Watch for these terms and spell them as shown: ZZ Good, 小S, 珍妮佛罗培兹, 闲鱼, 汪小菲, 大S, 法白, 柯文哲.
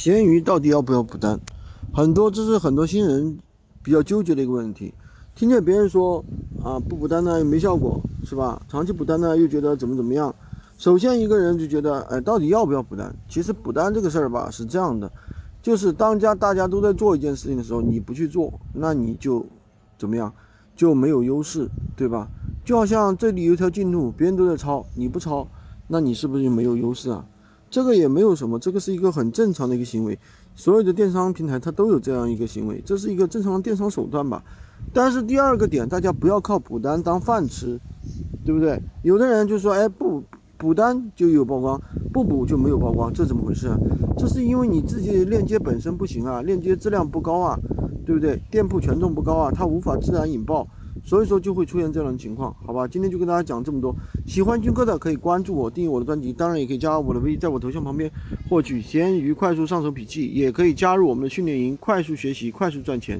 闲鱼到底要不要补单？这是很多新人比较纠结的一个问题。听见别人说啊，不补单呢又没效果，是吧？长期补单呢又觉得怎么样。首先一个人就觉得，到底要不要补单？其实补单这个事儿吧，是这样的，就是当大家都在做一件事情的时候，你不去做，那你就怎么样，就没有优势，对吧？就好像这里有一条近路，别人都在抄，你不抄，那你是不是就没有优势啊？这个也没有什么，这个是一个很正常的一个行为，所有的电商平台它都有这样一个行为，这是一个正常的电商手段吧。但是第二个点，大家不要靠补单当饭吃，对不对？有的人就说，不补单就有曝光，不补就没有曝光，这怎么回事啊？这是因为你自己链接本身不行啊，链接质量不高啊，对不对？店铺权重不高啊，它无法自然引爆，所以说就会出现这样的情况，好吧？今天就跟大家讲这么多，喜欢军哥的可以关注我，订阅我的专辑，当然也可以加我的微，在我头像旁边获取闲鱼快速上手笔记，也可以加入我们的训练营，快速学习，快速赚钱。